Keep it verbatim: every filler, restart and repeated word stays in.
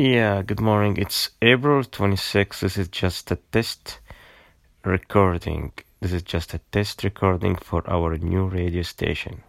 Yeah, good morning. It's April twenty-sixth. This is just a test recording. This is just a test recording for our new radio station.